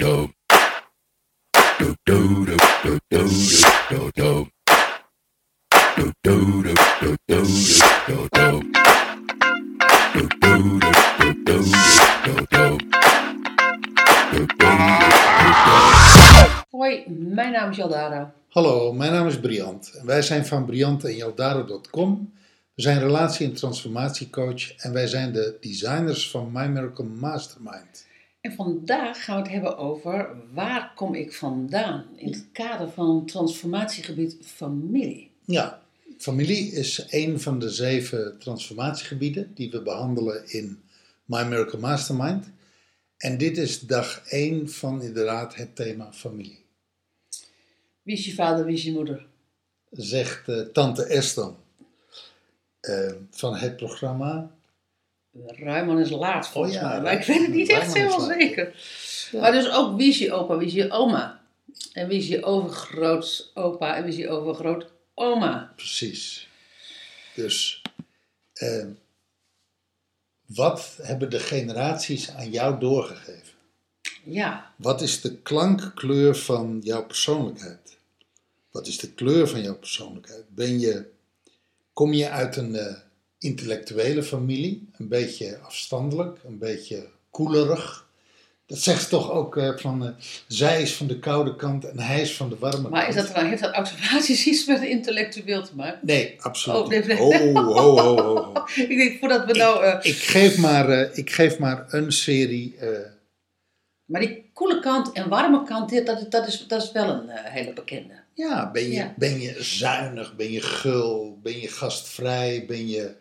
Hoi, mijn naam is Jaldara. Hallo, mijn naam is Briant en wij zijn van Briant en Jaldara.com. We zijn relatie- en transformatiecoach en wij zijn de designers van My Miracle Mastermind. En vandaag gaan we het hebben over waar kom ik vandaan in het kader van het transformatiegebied familie. Ja, familie is een van de 7 transformatiegebieden die we behandelen in My Miracle Mastermind. En dit is dag 1 van inderdaad het thema familie. Wie is je vader, wie is je moeder? Zegt tante Esther van het programma. Ruiman is laat volgens mij, maar ik weet het niet echt helemaal zeker. Ja. Maar dus ook wie is je opa, wie is je oma? En wie is je overgrootopa en wie is je overgrootoma? Precies. Dus wat hebben de generaties aan jou doorgegeven? Ja. Wat is de klankkleur van jouw persoonlijkheid? Wat is de kleur van jouw persoonlijkheid? Kom je uit een intellectuele familie, een beetje afstandelijk, een beetje koelerig. Dat zegt toch ook van, zij is van de koude kant en hij is van de warme kant. Maar is dat, heeft dat automatisch iets met intellectueel te maken? Nee, absoluut niet. Oh. Ik denk, voordat we nou... Ik geef maar een serie... Maar die koele kant en warme kant, dat is wel een hele bekende. Ja, ben je zuinig, ben je gul, ben je gastvrij, ben je...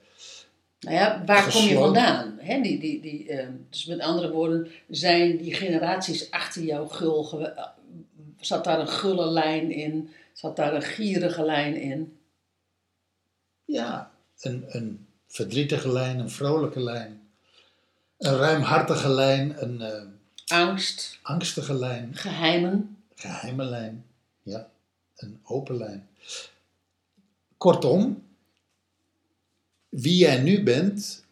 Nou ja, waar gesloten? Kom je vandaan? Hè? Dus met andere woorden, zijn die generaties achter jou gul? Zat daar een gulle lijn in? Zat daar een gierige lijn in? Ja, een verdrietige lijn, een vrolijke lijn. Een ruimhartige lijn, een... angstige lijn. Geheime lijn, ja. Een open lijn. Kortom, wie jij nu bent,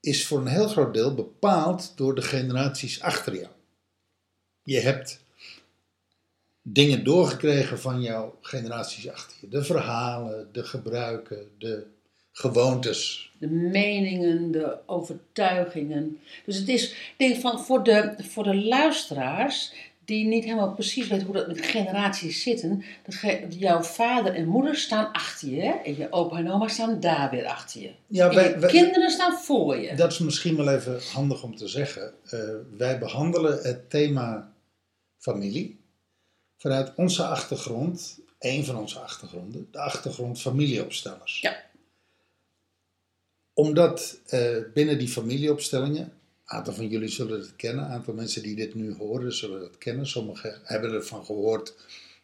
is voor een heel groot deel bepaald door de generaties achter jou. Je hebt dingen doorgekregen van jouw generaties achter je. De verhalen, de gebruiken, de gewoontes. De meningen, de overtuigingen. Dus het is, ik denk van voor de luisteraars die niet helemaal precies weten hoe dat met generaties zitten. Jouw vader en moeder staan achter je. Hè? En je opa en oma staan daar weer achter je. Ja, en je kinderen staan voor je. Dat is misschien wel even handig om te zeggen. Wij behandelen het thema familie vanuit onze achtergrond. Een van onze achtergronden. De achtergrond familieopstellers. Ja. Omdat binnen die familieopstellingen, een aantal van jullie zullen het kennen, een aantal mensen die dit nu horen zullen dat kennen. Sommigen hebben ervan gehoord,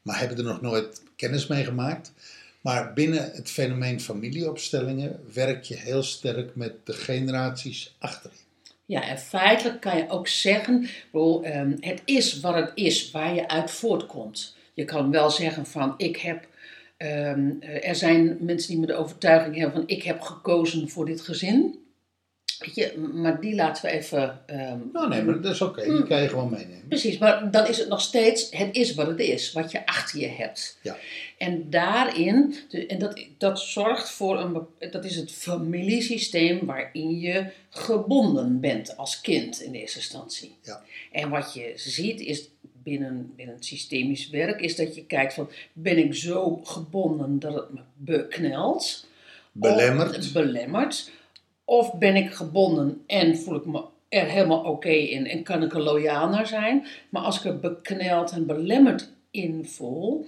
maar hebben er nog nooit kennis mee gemaakt. Maar binnen het fenomeen familieopstellingen werk je heel sterk met de generaties achter je. Ja, en feitelijk kan je ook zeggen, het is wat het is, waar je uit voortkomt. Je kan wel zeggen van, er zijn mensen die me de overtuiging hebben van ik heb gekozen voor dit gezin. Weet je, maar die laten we even... nee, maar dat is oké. Die kan je gewoon meenemen. Precies, maar dan is het nog steeds, het is wat het is, wat je achter je hebt. Ja. En daarin, dat zorgt voor dat is het familiesysteem waarin je gebonden bent als kind in eerste instantie. Ja. En wat je ziet is... Binnen het systemisch werk is dat je kijkt van, ben ik zo gebonden dat het me beknelt? Belemmert. Of ben ik gebonden en voel ik me er helemaal oké in en kan ik er loyaal naar zijn? Maar als ik er bekneld en belemmerd in voel,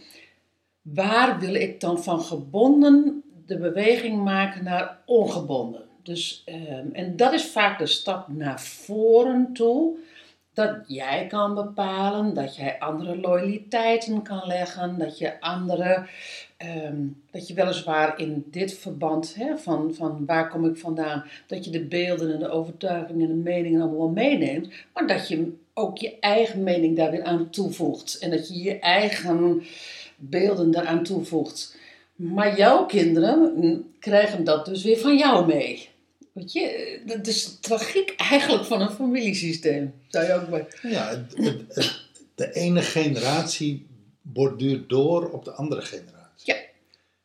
waar wil ik dan van gebonden de beweging maken naar ongebonden? Dus, en dat is vaak de stap naar voren toe. Dat jij kan bepalen, dat jij andere loyaliteiten kan leggen, dat je andere, dat je weliswaar in dit verband, hè, van waar kom ik vandaan, dat je de beelden en de overtuigingen en de meningen allemaal meeneemt, maar dat je ook je eigen mening daar weer aan toevoegt en dat je je eigen beelden daaraan toevoegt. Maar jouw kinderen krijgen dat dus weer van jou mee. Weet je, dat is de tragiek eigenlijk van een familiesysteem. Zou je ook maar... Ja, de ene generatie borduurt door op de andere generatie. Ja.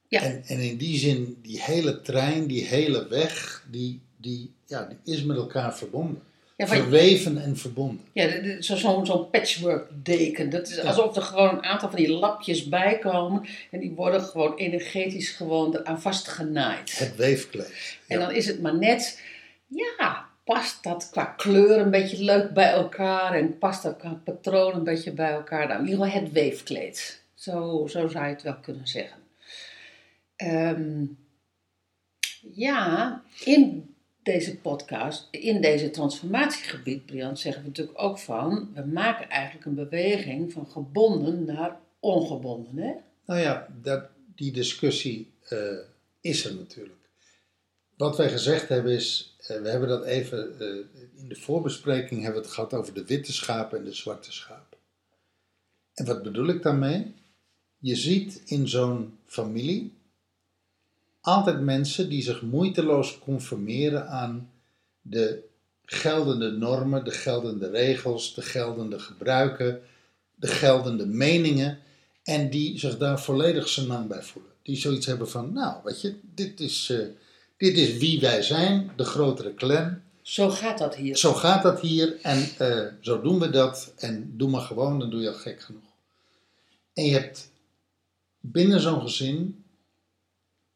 Ja. En in die zin, die hele trein, die hele weg, die is met elkaar verbonden. Ja, verweven en verbonden. Ja, zo'n patchwork deken. Dat is alsof er gewoon een aantal van die lapjes bij komen. En die worden gewoon energetisch gewoon eraan vastgenaaid. Het weefkleed. Ja. En dan is het maar net, past dat qua kleur een beetje leuk bij elkaar. En past dat qua patroon een beetje bij elkaar. Nou, in ieder geval het weefkleed. Zo zou je het wel kunnen zeggen. In deze podcast, in deze transformatiegebied, Briant, zeggen we natuurlijk ook van, we maken eigenlijk een beweging van gebonden naar ongebonden, hè? Nou ja, die discussie is er natuurlijk. Wat wij gezegd hebben is, we hebben dat even, in de voorbespreking hebben we het gehad over de witte schapen en de zwarte schapen. En wat bedoel ik daarmee? Je ziet in zo'n familie altijd mensen die zich moeiteloos conformeren aan de geldende normen, de geldende regels, de geldende gebruiken, de geldende meningen. En die zich daar volledig senang bij voelen. Die zoiets hebben van, nou weet je, dit is wie wij zijn, de grotere clan. Zo gaat dat hier. Zo gaat dat hier en zo doen we dat. En doe maar gewoon, dan doe je al gek genoeg. En je hebt binnen zo'n gezin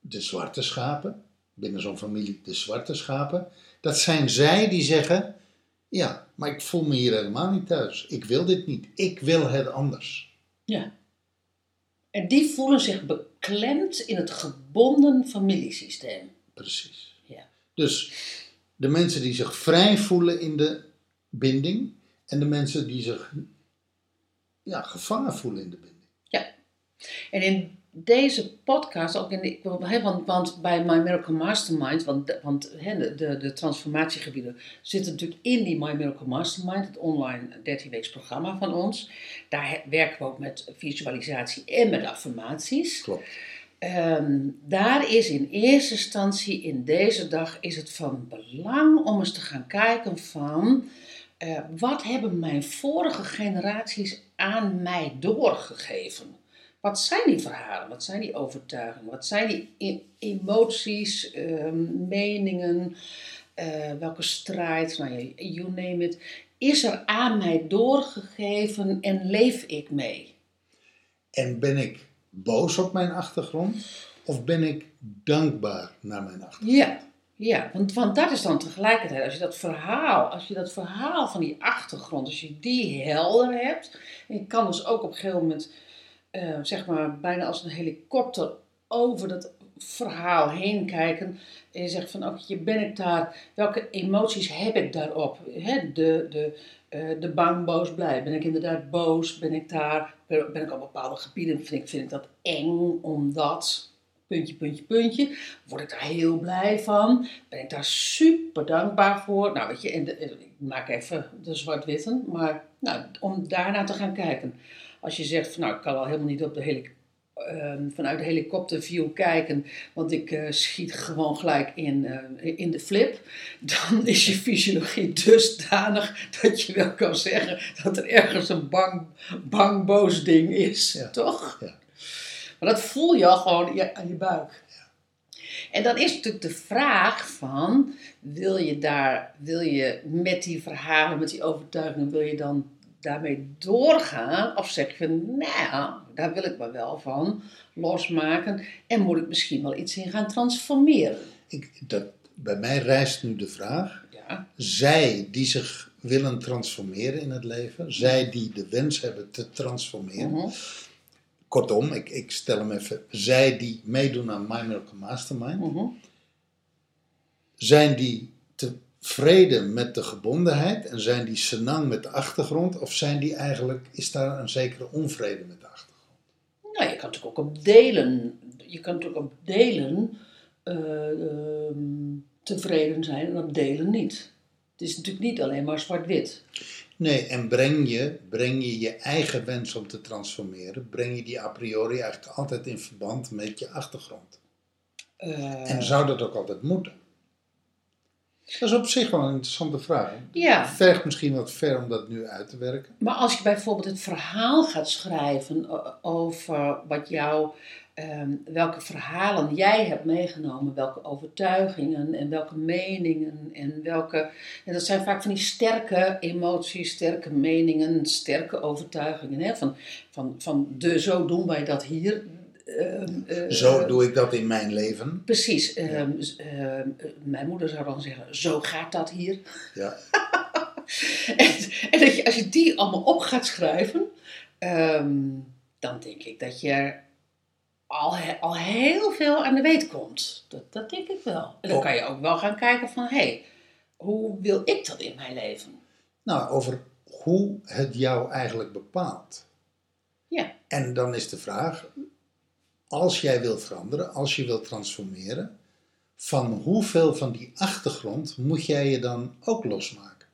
de zwarte schapen, binnen zo'n familie de zwarte schapen, dat zijn zij die zeggen, ja, maar ik voel me hier helemaal niet thuis. Ik wil dit niet. Ik wil het anders. Ja. En die voelen zich beklemd in het gebonden familiesysteem. Precies. Ja. Dus de mensen die zich vrij voelen in de binding en de mensen die zich gevangen voelen in de binding. Ja. En in deze podcast, ook in want bij My Miracle Mastermind, de transformatiegebieden zitten natuurlijk in die My Miracle Mastermind, het online 13-weeks programma van ons. Daar werken we ook met visualisatie en met affirmaties. Klopt. Daar is in eerste instantie, in deze dag, is het van belang om eens te gaan kijken van, wat hebben mijn vorige generaties aan mij doorgegeven? Wat zijn die verhalen? Wat zijn die overtuigingen? Wat zijn die emoties, meningen, welke strijd, you name it. Is er aan mij doorgegeven en leef ik mee? En ben ik boos op mijn achtergrond of ben ik dankbaar naar mijn achtergrond? Ja, want dat is dan tegelijkertijd, als je dat verhaal van die achtergrond, als je die helder hebt, en je kan dus ook op een gegeven moment, zeg maar bijna als een helikopter over dat verhaal heen kijken. En je zegt van, oké, ben ik daar? Welke emoties heb ik daarop? He, de bang, boos, blij. Ben ik inderdaad boos? Ben ik op bepaalde gebieden? Vind ik dat eng omdat puntje. Word ik daar heel blij van? Ben ik daar super dankbaar voor? Nou, weet je, ik maak even de zwart-witten. Maar om daarna te gaan kijken. Als je zegt, van, ik kan al helemaal niet op vanuit de helikopterview kijken, want ik schiet gewoon gelijk in de flip. Dan is je fysiologie dusdanig dat je wel kan zeggen dat er ergens een bang-boos ding is, toch? Ja. Maar dat voel je al gewoon aan je buik. Ja. En dan is natuurlijk de vraag van, wil je met die verhalen, met die overtuigingen, wil je dan daarmee doorgaan, of zeg je, daar wil ik me wel van losmaken en moet ik misschien wel iets in gaan transformeren. Bij mij rijst nu de vraag, zij die zich willen transformeren in het leven, zij die de wens hebben te transformeren, kortom, ik stel hem even, zij die meedoen aan My Miracle Mastermind, zijn die vrede met de gebondenheid en zijn die senang met de achtergrond of is daar een zekere onvrede met de achtergrond? Nou, je kan natuurlijk ook op delen. Je kan natuurlijk op delen tevreden zijn en op delen niet. Het is natuurlijk niet alleen maar zwart-wit. Nee, en breng je je eigen wens om te transformeren, breng je die a priori eigenlijk altijd in verband met je achtergrond. En zou dat ook altijd moeten? Dat is op zich wel een interessante vraag. Ja. Het vergt misschien wat ver om dat nu uit te werken. Maar als je bijvoorbeeld het verhaal gaat schrijven over wat jou, welke verhalen jij hebt meegenomen, welke overtuigingen en welke meningen en welke, en dat zijn vaak van die sterke emoties, sterke meningen, sterke overtuigingen. Hè? Van zo doen wij dat hier. Zo doe ik dat in mijn leven. Precies. Ja. Mijn moeder zou dan zeggen, zo gaat dat hier. Ja. En dat je, als je die allemaal op gaat schrijven, dan denk ik dat je al heel veel aan de weet komt. Dat denk ik wel. En dan kan je ook wel gaan kijken van, hé, hoe wil ik dat in mijn leven? Nou, over hoe het jou eigenlijk bepaalt. Ja. En dan is de vraag, als jij wilt veranderen, als je wilt transformeren, van hoeveel van die achtergrond moet jij je dan ook losmaken?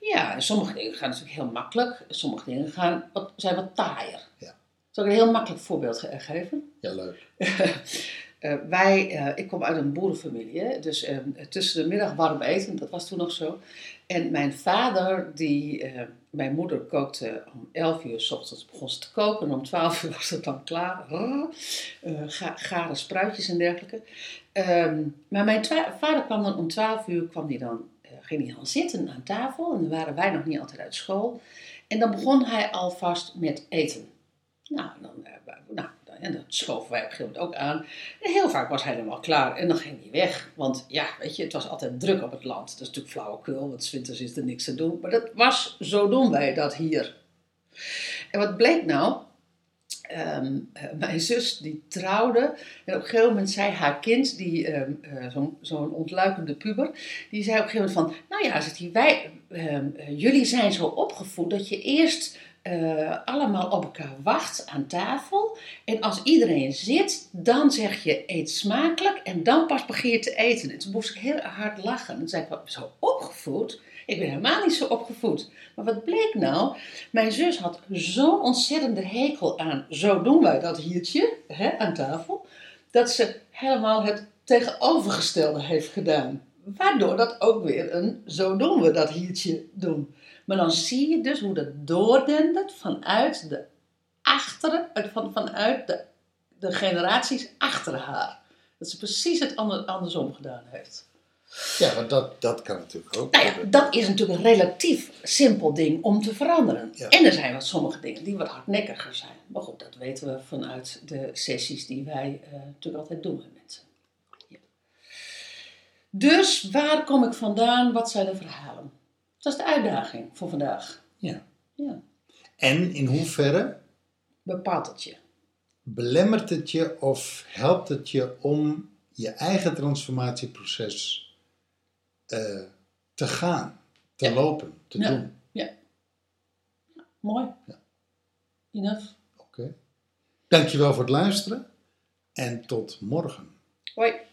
Ja, en sommige dingen gaan natuurlijk heel makkelijk. Sommige dingen zijn wat taaier. Ja. Zal ik een heel makkelijk voorbeeld geven? Ja, leuk. Ik kom uit een boerenfamilie, dus tussen de middag warm eten, dat was toen nog zo. En mijn vader, mijn moeder kookte om 11 uur 's ochtends, begon ze te koken en om 12 uur was het dan klaar. Gare spruitjes en dergelijke. Maar mijn vader kwam dan om 12 uur, ging hij dan zitten aan tafel en dan waren wij nog niet altijd uit school. En dan begon hij alvast met eten. En dat schoven wij op een gegeven moment ook aan. En heel vaak was hij dan wel klaar en dan ging hij weg. Want ja, weet je, het was altijd druk op het land. Dat is natuurlijk flauwekul, want 's winters is er niks te doen. Maar dat was, zo doen wij dat hier. En wat bleek nou? Mijn zus die trouwde en op een gegeven moment zei haar kind, zo'n ontluikende puber, die zei op een gegeven moment van, nou ja, jullie zijn zo opgevoed dat je eerst allemaal op elkaar wacht aan tafel. En als iedereen zit, dan zeg je eet smakelijk en dan pas begin je te eten. En toen moest ik heel hard lachen. En toen zei ik, wat, zo opgevoed? Ik ben helemaal niet zo opgevoed. Maar wat bleek nou? Mijn zus had zo'n ontzettende hekel aan, zo doen wij dat hiertje, hè, aan tafel, dat ze helemaal het tegenovergestelde heeft gedaan. Waardoor dat ook weer een, zo doen we dat hiertje doen. Maar dan zie je dus hoe dat doordendert vanuit de vanuit de generaties achter haar. Dat ze precies het andersom gedaan heeft. Ja, want dat kan natuurlijk ook. Nou ja, dat is natuurlijk een relatief simpel ding om te veranderen. Ja. En er zijn wat sommige dingen die wat hardnekkiger zijn. Maar goed, dat weten we vanuit de sessies die wij natuurlijk altijd doen met mensen. Ja. Dus waar kom ik vandaan? Wat zijn de verhalen? Dat is de uitdaging voor vandaag. Ja. Ja. En in hoeverre bepaalt het je? Belemmert het je of helpt het je om je eigen transformatieproces te gaan, lopen, te doen? Ja. Ja. Mooi. Ja. Enough. Oké. Dankjewel voor het luisteren en tot morgen. Hoi.